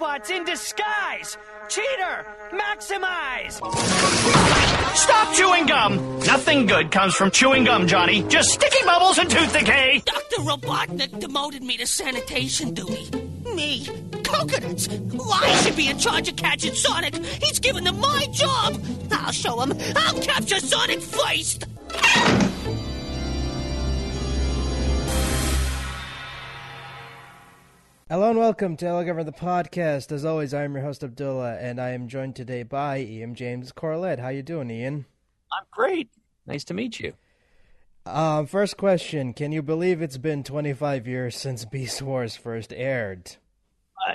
robots in disguise! Cheater! Maximize! Stop chewing gum! Nothing good comes from chewing gum, Johnny. Just sticky bubbles and tooth decay! Dr. Robotnik demoted me to sanitation duty. Me? Coconuts! I should be in charge of catching Sonic! He's given them my job! I'll show him! I'll capture Sonic first! Hello and welcome to Hello Governor, the podcast. As always, I am your host, Abdullah, and I am joined today by Ian James Corlett. How you doing, Ian? I'm great. Nice to meet you. First question, can you believe it's been 25 years since Beast Wars first aired?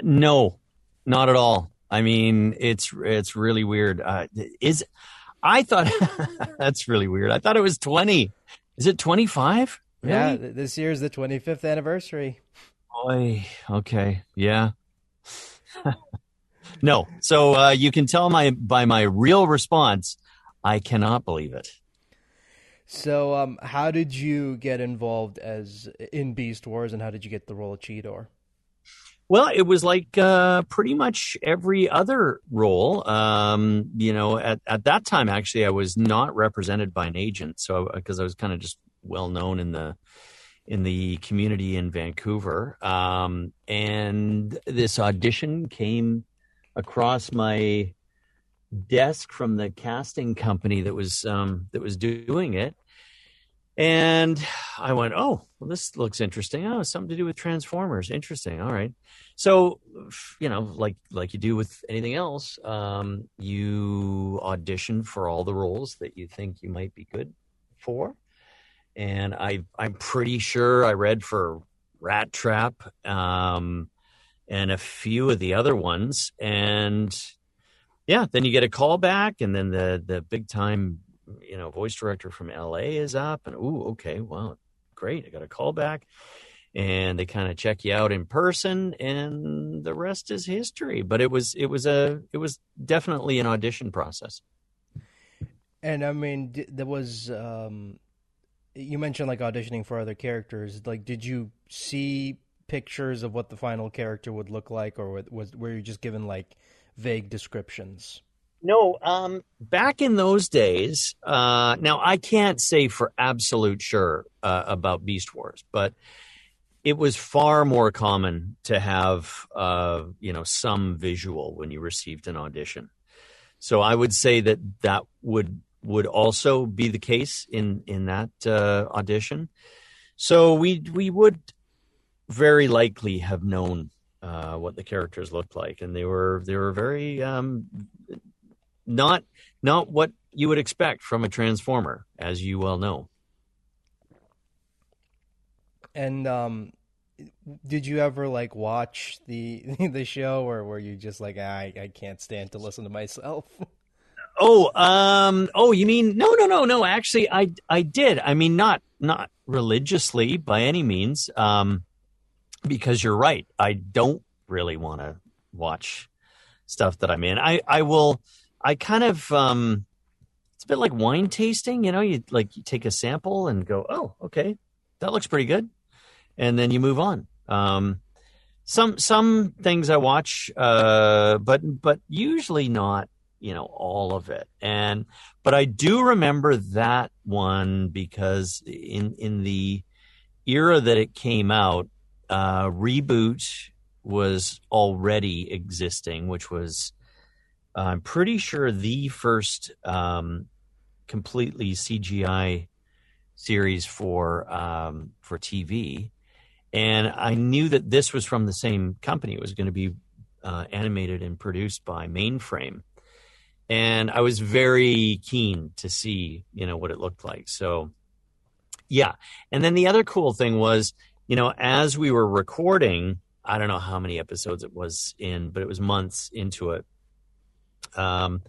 No, not at all. I mean, it's really weird. I thought, that's really weird. I thought it was 20. Is it 25? Really? Yeah, this year's the 25th anniversary. Boy, okay, yeah. No, so you can tell by my real response, I cannot believe it. So how did you get involved in Beast Wars, and how did you get the role of Cheetor? Well, it was like pretty much every other role. At that time, actually, I was not represented by an agent, so because I was kind of just well known in the community in Vancouver. And this audition came across my desk from the casting company that was doing it. And I went, oh, well, this looks interesting. Oh, something to do with Transformers. Interesting. All right. So, like you do with anything else, you audition for all the roles that you think you might be good for. And I'm pretty sure I read for Rat Trap and a few of the other ones. And yeah, then you get a call back, and then the big time, voice director from LA is up, and ooh, okay, wow, great. I got a call back, and they kind of check you out in person, and the rest is history. But it was definitely an audition process. And I mean, there was, you mentioned like auditioning for other characters. Like, did you see pictures of what the final character would look like, or were you just given like vague descriptions? No, back in those days, now I can't say for absolute sure about Beast Wars, but it was far more common to have, some visual when you received an audition. So I would say that would also be the case in that audition. So we would very likely have known what the characters looked like, and they were very not what you would expect from a Transformer, as you well know. And did you ever like watch the show, or were you just like, I can't stand to listen to myself? You mean, no. Actually, I did. I mean, not religiously by any means, because you're right. I don't really want to watch stuff that I'm in. I kind of, it's a bit like wine tasting, you take a sample and go, oh, okay, that looks pretty good. And then you move on. Some things I watch, but usually not, all of it. But I do remember that one because in the era that it came out, Reboot was already existing, which was, I'm pretty sure, the first completely CGI series for TV. And I knew that this was from the same company. It was going to be animated and produced by Mainframe. And I was very keen to see, what it looked like. So, yeah. And then the other cool thing was, as we were recording, I don't know how many episodes it was in, but it was months into it. The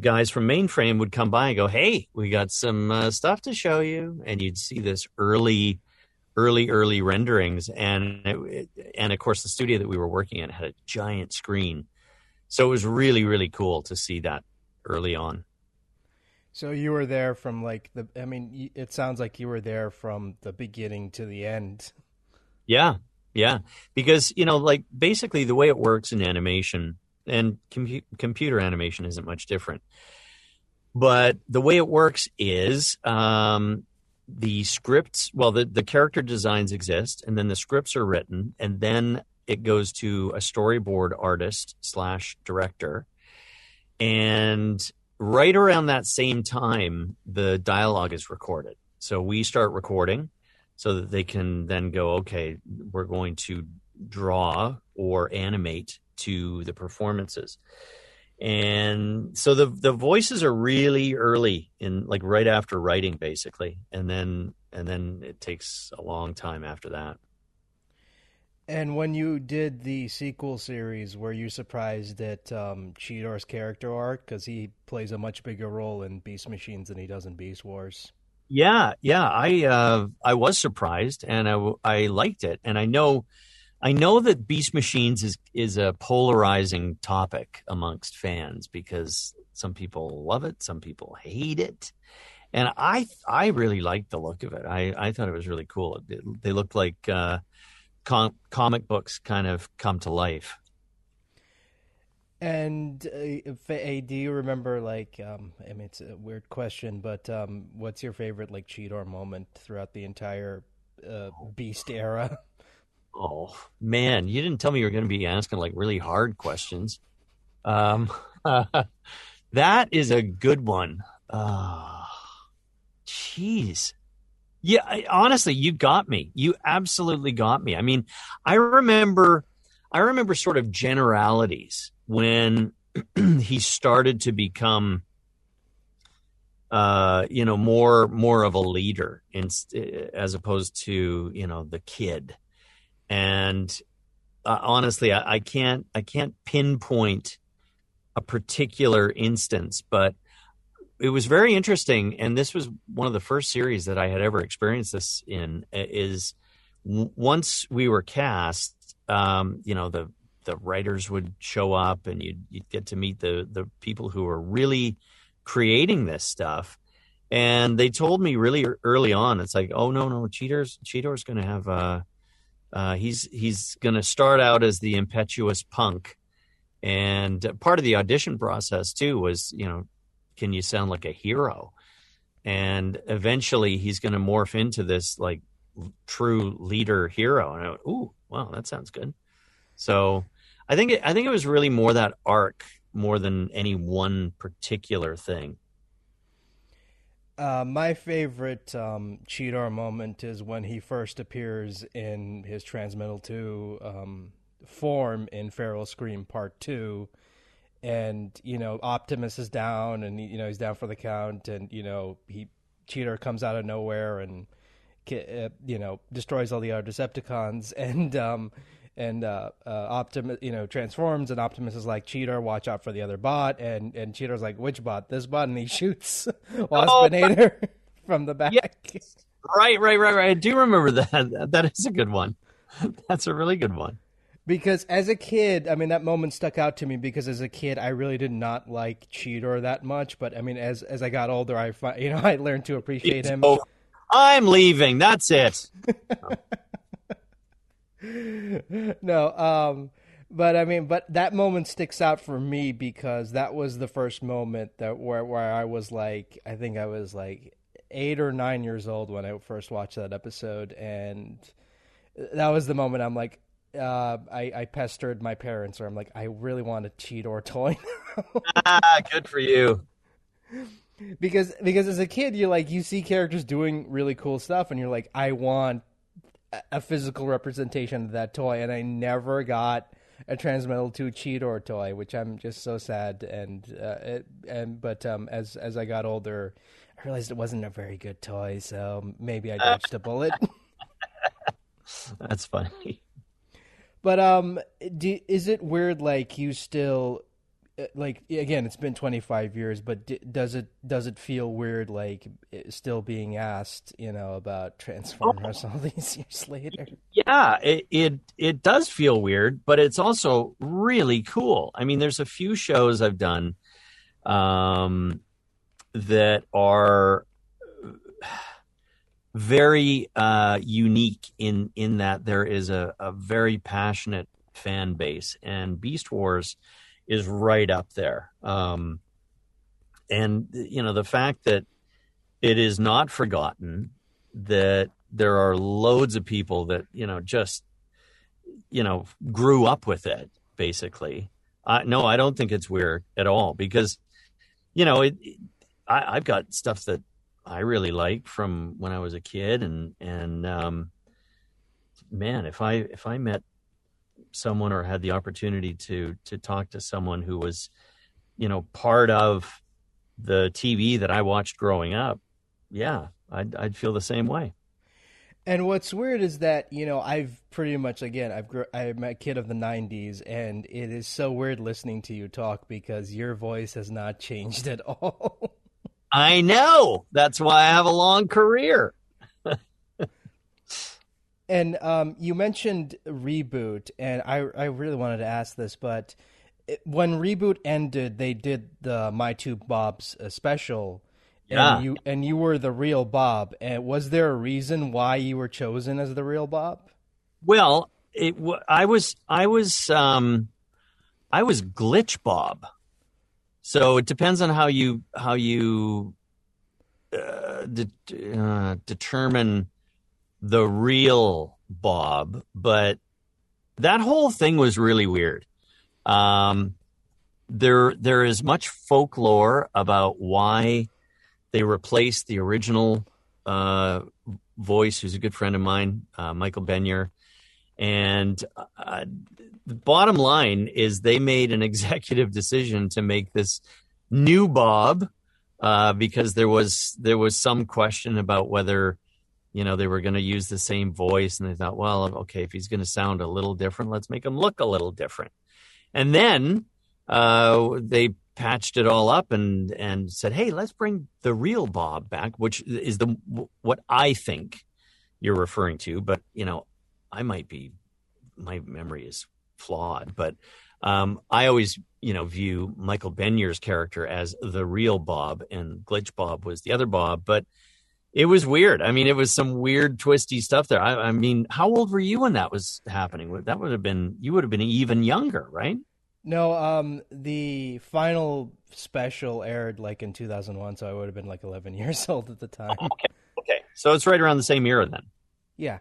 guys from Mainframe would come by and go, hey, we got some stuff to show you. And you'd see this early renderings. And of course, the studio that we were working in had a giant screen. So it was really, really cool to see that early on. So you were there from it sounds like you were there from the beginning to the end. Yeah. Yeah, because, you know, like basically the way it works in animation, and computer animation isn't much different, but the way it works is the scripts, well, the character designs exist, and then the scripts are written, and then it goes to a storyboard artist slash director. And right around that same time, the dialogue is recorded. So we start recording so that they can then go, okay, we're going to draw or animate to the performances. And so the voices are really early in, like right after writing, basically. And then it takes a long time after that. And when you did the sequel series, were you surprised at Cheetor's character arc? Because he plays a much bigger role in Beast Machines than he does in Beast Wars. Yeah. I was surprised, and I liked it. And I know that Beast Machines is a polarizing topic amongst fans, because some people love it, some people hate it. And I really liked the look of it. I thought it was really cool. They looked like comic books kind of come to life. And do you remember, like, I mean, it's a weird question, but what's your favorite, like, Cheetor moment throughout the entire Beast era? Oh, man, you didn't tell me you were going to be asking, like, really hard questions. That is a good one. Jeez. Yeah, honestly, you got me. You absolutely got me. I mean, I remember sort of generalities when he started to become, more of a leader as opposed to, you know, the kid. And honestly, I can't pinpoint a particular instance, but it was very interesting. And this was one of the first series that I had ever experienced this in, is once we were cast, the writers would show up, and you'd get to meet the people who were really creating this stuff. And they told me really early on, it's like, oh, no, Cheetor's going to have he's going to start out as the impetuous punk. And part of the audition process too was, you know, can you sound like a hero? And eventually he's going to morph into this like true leader hero. And I went, ooh, wow, that sounds good. So I think it was really more that arc more than any one particular thing. My favorite Cheetor moment is when he first appears in his Transmetal 2 form in Feral Scream Part 2. And, you know, Optimus is down, and, you know, he's down for the count. And, you know, Cheetor comes out of nowhere and, you know, destroys all the other Decepticons. And, Optimus, you know, transforms, and Optimus is like, Cheetor, watch out for the other bot. And Cheetor's like, which bot? This bot. And he shoots Waspinator from the back. Yes. Right. I do remember that. That is a good one. That's a really good one. Because as a kid, I mean, that moment stuck out to me, because as a kid, I really did not like Cheetor that much. But I mean, as I got older, I learned to appreciate him. Oh, I'm leaving. That's it. No, but that moment sticks out for me, because that was the first moment that where I was like, I think I was like 8 or 9 years old when I first watched that episode, and that was the moment I'm like, I pestered my parents, or I'm like, I really want a Cheetor toy. Good for you. Because as a kid, you're like, you see characters doing really cool stuff, and you're like, I want a physical representation of that toy, and I never got a Transmetal 2 Cheetor toy, which I'm just so sad. But as I got older, I realized it wasn't a very good toy, so maybe I dodged a bullet. That's funny. But is it weird? Like, you still, like, again, it's been 25 years, but does it feel weird, like, still being asked, you know, about Transformers all these years later? Yeah, it does feel weird, but it's also really cool. I mean, there's a few shows I've done that are very unique in that there is a very passionate fan base, and Beast Wars is right up there. And, you know, the fact that it is not forgotten, that there are loads of people that, you know, just, you know, grew up with it, basically. No, I don't think it's weird at all, because, you know, I've got stuff that I really like from when I was a kid, and man, if I met someone or had the opportunity to talk to someone who was, you know, part of the TV that I watched growing up, yeah, I'd feel the same way. And what's weird is that, you know, I've pretty much, again, I'm a kid of the 90s, and it is so weird listening to you talk because your voice has not changed at all. I know. That's why I have a long career. And you mentioned Reboot, and I really wanted to ask this, but when Reboot ended, they did the My Two Bobs special. Yeah. And you were the real Bob. And was there a reason why you were chosen as the real Bob? Well, I was Glitch Bob. So it depends on how you determine the real Bob, but that whole thing was really weird. There is much folklore about why they replaced the original voice, who's a good friend of mine, Michael Benyer. And the bottom line is they made an executive decision to make this new Bob because there was some question about whether, you know, they were going to use the same voice. And they thought, well, okay, if he's going to sound a little different, let's make him look a little different. And then they patched it all up and said, hey, let's bring the real Bob back, which is what I think you're referring to. But, you know, I might be, my memory is flawed, but I always, you know, view Michael Benyer's character as the real Bob, and Glitch Bob was the other Bob. But it was weird. I mean, it was some weird, twisty stuff there. I mean, how old were you when that was happening? That would have been, you would have been even younger, right? No, the final special aired like in 2001, so I would have been like 11 years old at the time. Oh, okay. So it's right around the same era then. Yeah.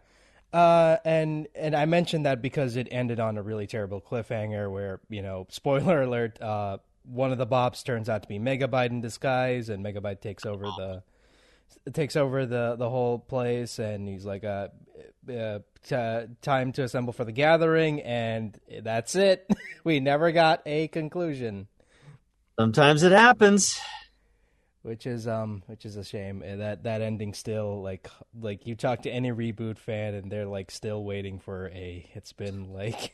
And I mentioned that because it ended on a really terrible cliffhanger where, you know, spoiler alert, one of the Bobs turns out to be Megabyte in disguise, and Megabyte takes over the whole place, and he's like, time to assemble for the gathering, and that's it. We never got a conclusion. Sometimes it happens, which is a shame. And that ending still, like you talk to any Reboot fan, and they're like still waiting for a. It's been like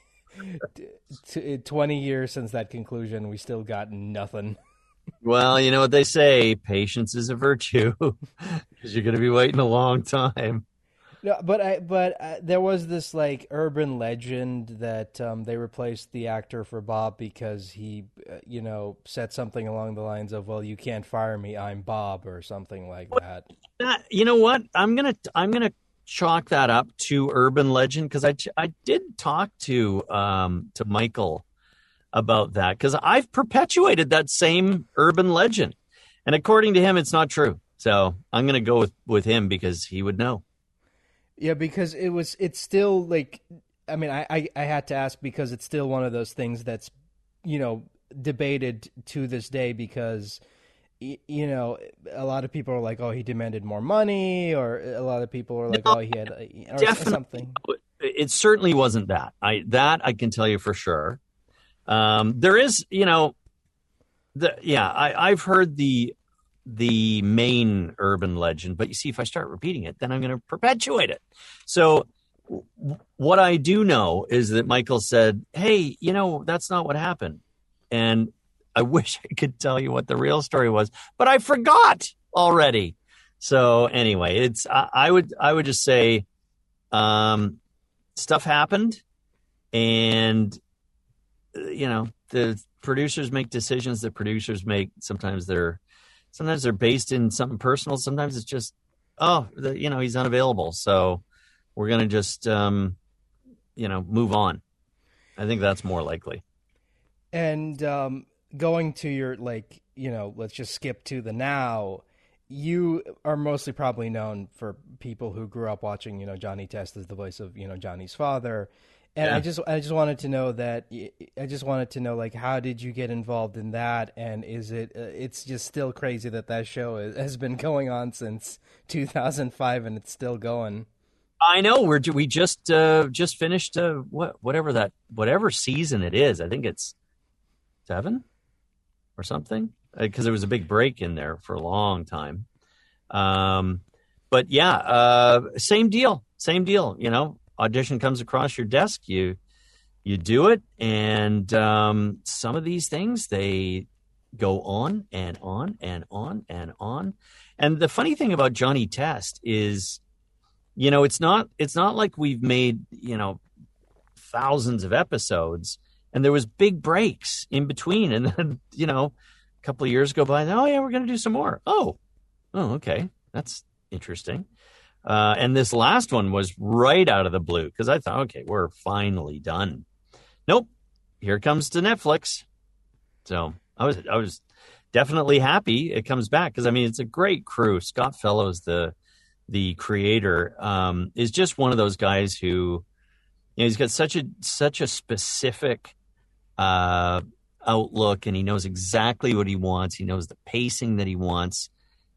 20 years since that conclusion. We still got nothing. Well, you know what they say, patience is a virtue, because you're going to be waiting a long time. No, but there was this like urban legend that they replaced the actor for Bob because he, you know, said something along the lines of, "Well, you can't fire me, I'm Bob," or something like that. You know what? I'm gonna chalk that up to urban legend, because I did talk to Michael about that, because I've perpetuated that same urban legend, and according to him, it's not true. So I'm going to go with him because he would know. Yeah, because it's still like, I mean, I had to ask because it's still one of those things that's, you know, debated to this day, because, you know, a lot of people are like, oh, he demanded more money, or a lot of people are like, no, oh, he had or definitely something. It certainly wasn't that. I can tell you for sure. There is, you know, I've heard the main urban legend, but you see, if I start repeating it, then I'm going to perpetuate it. So what I do know is that Michael said, hey, you know, that's not what happened. And I wish I could tell you what the real story was, but I forgot already. So anyway, it's, I would just say, stuff happened, and, you know, the producers make decisions that producers make. Sometimes they're based in something personal. Sometimes it's just oh, he's unavailable, so we're going to just, move on. I think that's more likely. And going to your, let's just skip to the now. You are mostly probably known for people who grew up watching, Johnny Test as the voice of, Johnny's father. And yeah. I just wanted to know like, how did you get involved in that? And is it, it's just still crazy that show has been going on since 2005 and it's still going. I know we just finished whatever season it is. I think it's 7 or something, because there was a big break in there for a long time. But yeah, same deal. Audition comes across your desk, you do it. And some of these things, they go on and on and on and on. And the funny thing about Johnny Test is, it's not like we've made, thousands of episodes, and there was big breaks in between. And then, a couple of years go by, and, oh yeah, we're going to do some more. Oh, okay. That's interesting. And this last one was right out of the blue, because I thought, okay, we're finally done. Nope. Here comes to Netflix. So I was definitely happy it comes back, because it's a great crew. Scott Fellows, the creator, is just one of those guys who, he's got such a specific outlook, and he knows exactly what he wants. He knows the pacing that he wants,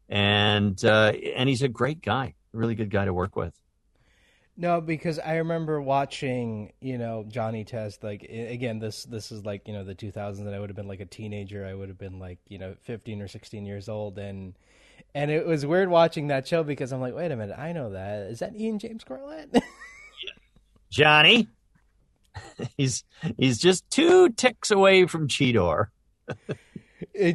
and he's a great guy. Really good guy to work with. No, because I remember watching, Johnny Test, again, this is the 2000s, and I would have been like a teenager. I would have been 15 or 16 years old. And it was weird watching that show, because I'm like, wait a minute, I know that. Is that Ian James Corlett? Yeah. Johnny, he's just 2 ticks away from Cheetor. It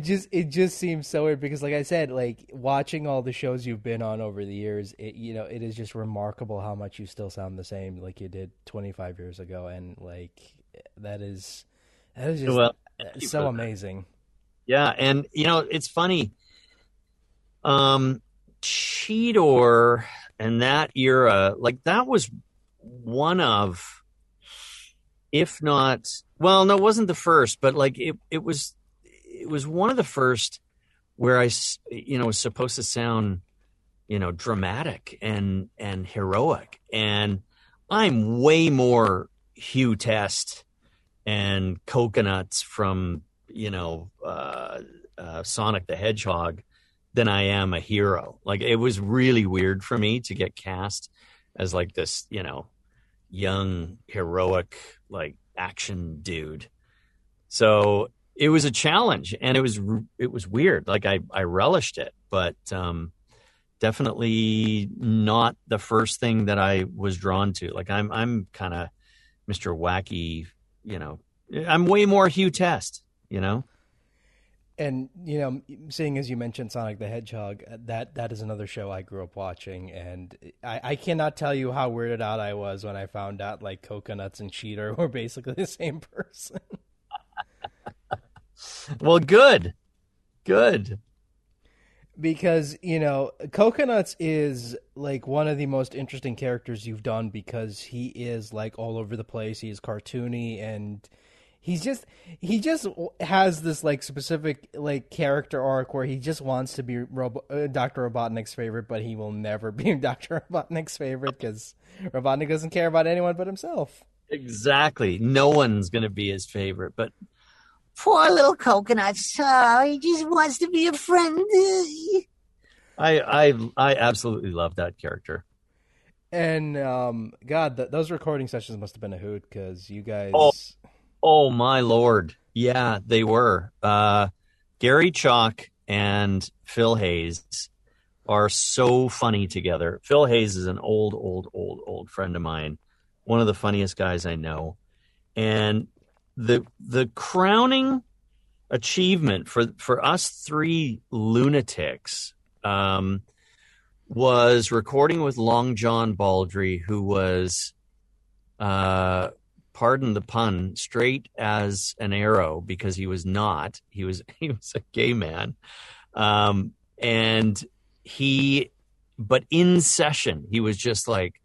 just seems so weird, because like I said, watching all the shows you've been on over the years, it is just remarkable how much you still sound the same like you did 25 years ago. And that is just so amazing. Yeah. And it's funny, Cheetor and that era, that was one of, if not, well, no, it wasn't the first, but it was one of the first where I, was supposed to sound, dramatic and heroic. And I'm way more Hugh Test and Coconuts from, Sonic the Hedgehog than I am a hero. It was really weird for me to get cast as this, young, heroic, action dude. So it was a challenge, and it was weird. I relished it, but definitely not the first thing that I was drawn to. I'm kind of Mr. Wacky, I'm way more Hugh Test, And, seeing as you mentioned Sonic the Hedgehog, that is another show I grew up watching. And I cannot tell you how weirded out I was when I found out Coconuts and Cheetor were basically the same person. Well, good. Because, Coconuts is one of the most interesting characters you've done, because he is all over the place. He is cartoony, and he just has this specific character arc where he just wants to be Dr. Robotnik's favorite, but he will never be Dr. Robotnik's favorite, because Robotnik doesn't care about anyone but himself. Exactly. No one's going to be his favorite, but poor little Coconuts. Oh, he just wants to be a friend. I absolutely love that character. And God, those recording sessions must have been a hoot, because you guys. Oh my Lord. Yeah, they were. Gary Chalk and Phil Hayes are so funny together. Phil Hayes is an old friend of mine. One of the funniest guys I know. And the crowning achievement for us 3 lunatics was recording with Long John Baldry, who was, pardon the pun, straight as an arrow, because he was not. He was a gay man, and he But in session, he was just like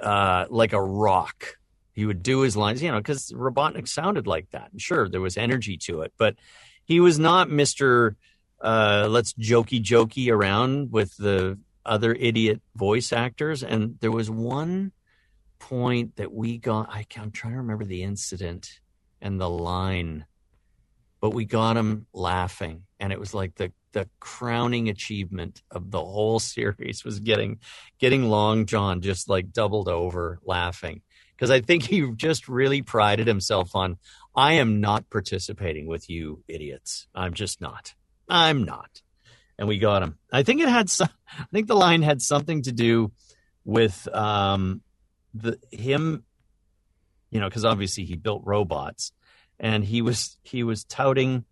a rock. He would do his lines, you know, because Robotnik sounded like that. And sure, there was energy to it, but he was not Mr. Let's jokey around with the other idiot voice actors. And there was one point that we got, I'm trying to remember the incident and the line, but we got him laughing. And it was like the crowning achievement of the whole series was getting Long John just like doubled over laughing. Because I think he just really prided himself on, I am not participating with you idiots. I'm just not. I'm not. And we got him. I think it had some, I think the line had something to do with him, you know, because obviously he built robots, and he was touting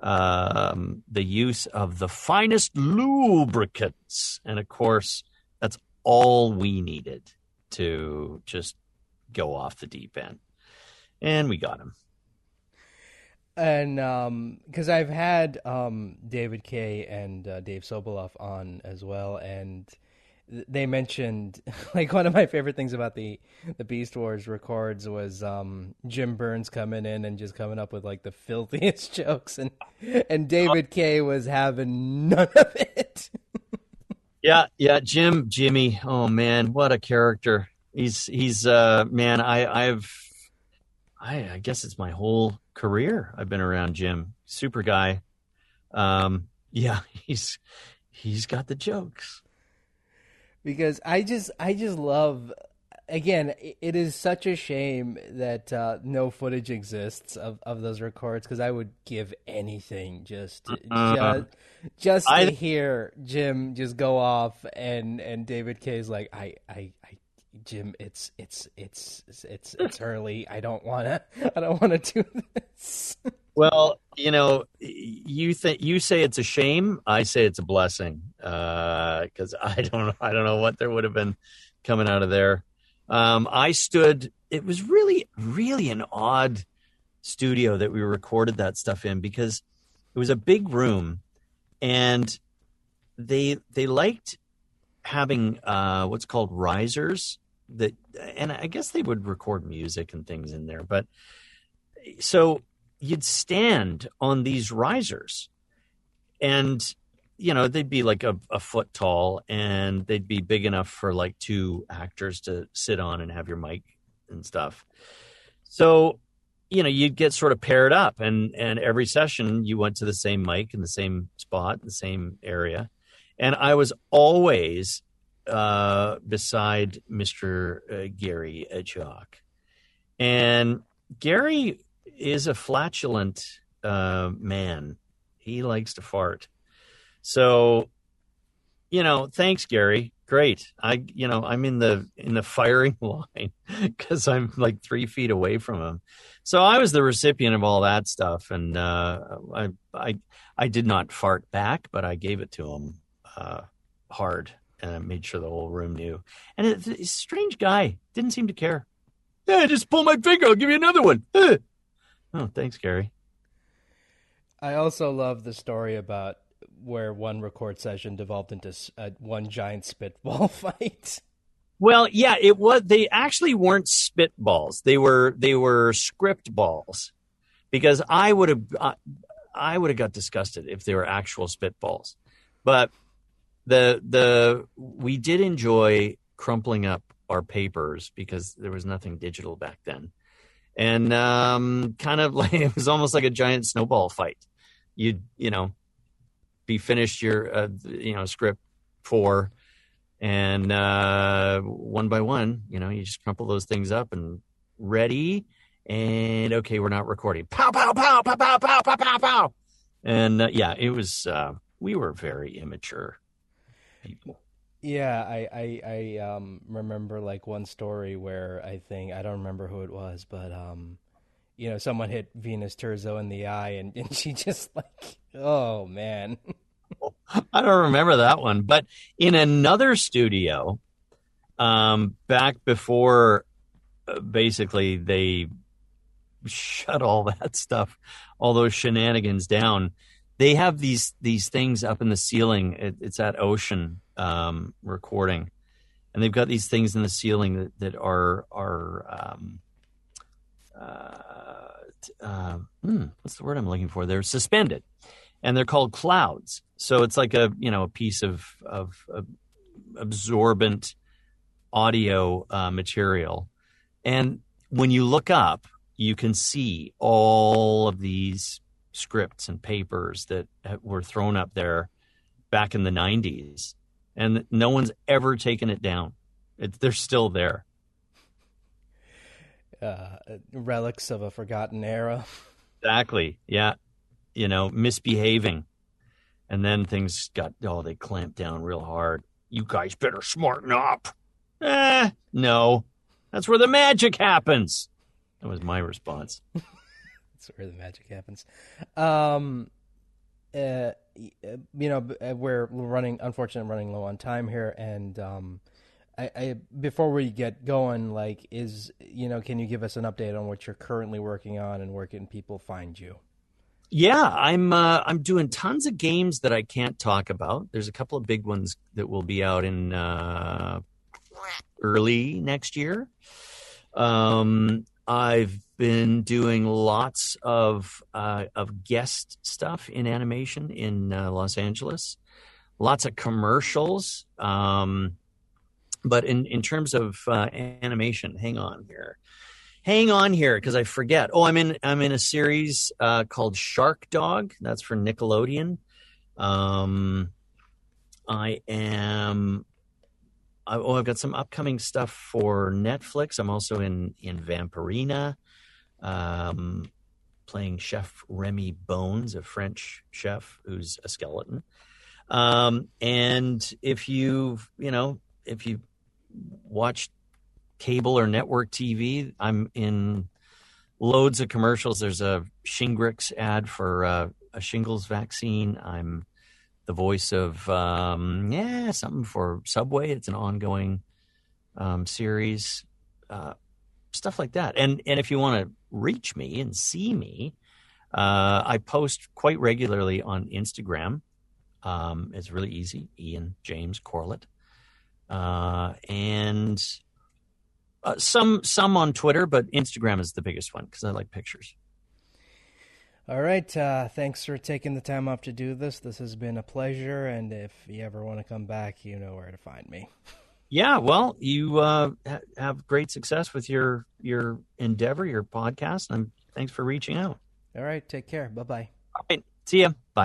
the use of the finest lubricants. And of course, that's all we needed to just go off the deep end. And we got him. And because I've had David K and Dave Soboloff on as well, and they mentioned, like, one of my favorite things about the Beast Wars records was Jim Burns coming in and just coming up with like the filthiest jokes, and David K was having none of it. yeah, Jimmy, oh man, what a character. He's man, I guess it's my whole career I've been around Jim. Super guy. Yeah, he's got the jokes. Because I just love, again, it is such a shame that no footage exists of those records, because I would give anything just to hear Jim just go off, and David K's like, I Jim, it's early. I don't want to do this. Well, you know, you say it's a shame. I say it's a blessing, because I don't know what there would have been coming out of there. It was really, really an odd studio that we recorded that stuff in, because it was a big room, and they liked having what's called risers. That, and I guess they would record music and things in there, but so you'd stand on these risers, and you know, they'd be like a foot tall, and they'd be big enough for like two actors to sit on and have your mic and stuff. So, you know, you'd get sort of paired up, and every session you went to the same mic in the same spot, the same area. And I was always beside Mr. Gary Chalk. And Gary is a flatulent man. He likes to fart. So, you know, thanks, Gary. Great. I'm in the firing line because I'm like 3 feet away from him. So I was the recipient of all that stuff. And I did not fart back, but I gave it to him hard. And I made sure the whole room knew. And it's a strange guy. Didn't seem to care. Yeah, I just pull my finger. I'll give you another one. Oh, thanks, Gary. I also love the story about where one record session devolved into one giant spitball fight. Well, yeah, it was. They actually weren't spitballs. They were script balls, because I would have got disgusted if they were actual spitballs, but. We did enjoy crumpling up our papers, because there was nothing digital back then, and kind of like, it was almost like a giant snowball fight. You know, be finished your script 4, and one by one, you know, you just crumple those things up and ready, and okay, we're not recording. Pow pow pow pow pow pow pow pow pow, and yeah, it was we were very immature. People. Yeah, I remember like one story where I don't remember who it was, but you know, someone hit Venus Terzo in the eye, and she just like, oh man. I don't remember that one, but in another studio, back before basically they shut all that stuff, all those shenanigans down, They have these things up in the ceiling. It's at Ocean recording, and they've got these things in the ceiling that are what's the word I'm looking for? They're suspended, and they're called clouds. So it's like a piece of absorbent audio material, and when you look up, you can see all of these scripts and papers that were thrown up there back in the 90s, and no one's ever taken it down. They're still there. Relics of a forgotten era. Exactly. Yeah. Misbehaving. And then things they clamped down real hard. You guys better smarten up. No, that's where the magic happens. That was my response. That's where the magic happens. We're unfortunately running low on time here. And I before we get going, can you give us an update on what you're currently working on and where can people find you? Yeah, I'm doing tons of games that I can't talk about. There's a couple of big ones that will be out in early next year. I've been doing lots of guest stuff in animation in Los Angeles, lots of commercials. But in terms of animation, hang on here because I forget. Oh, I'm in a series called Shark Dog. That's for Nickelodeon. I've got some upcoming stuff for Netflix. I'm also in Vampirina, playing Chef Remy Bones, a French chef who's a skeleton. And if you watch cable or network TV, I'm in loads of commercials. There's a Shingrix ad for a shingles vaccine. I'm the voice of something for Subway. It's an ongoing series, stuff like that. And if you want to reach me and see me, I post quite regularly on Instagram. It's really easy, Ian James Corlett, and some on Twitter, but Instagram is the biggest one because I like pictures. All right. Thanks for taking the time off to do this. This has been a pleasure. And if you ever want to come back, you know where to find me. Yeah. Well, you have great success with your endeavor, your podcast. And thanks for reaching out. All right. Take care. Bye-bye. All right. See ya. Bye.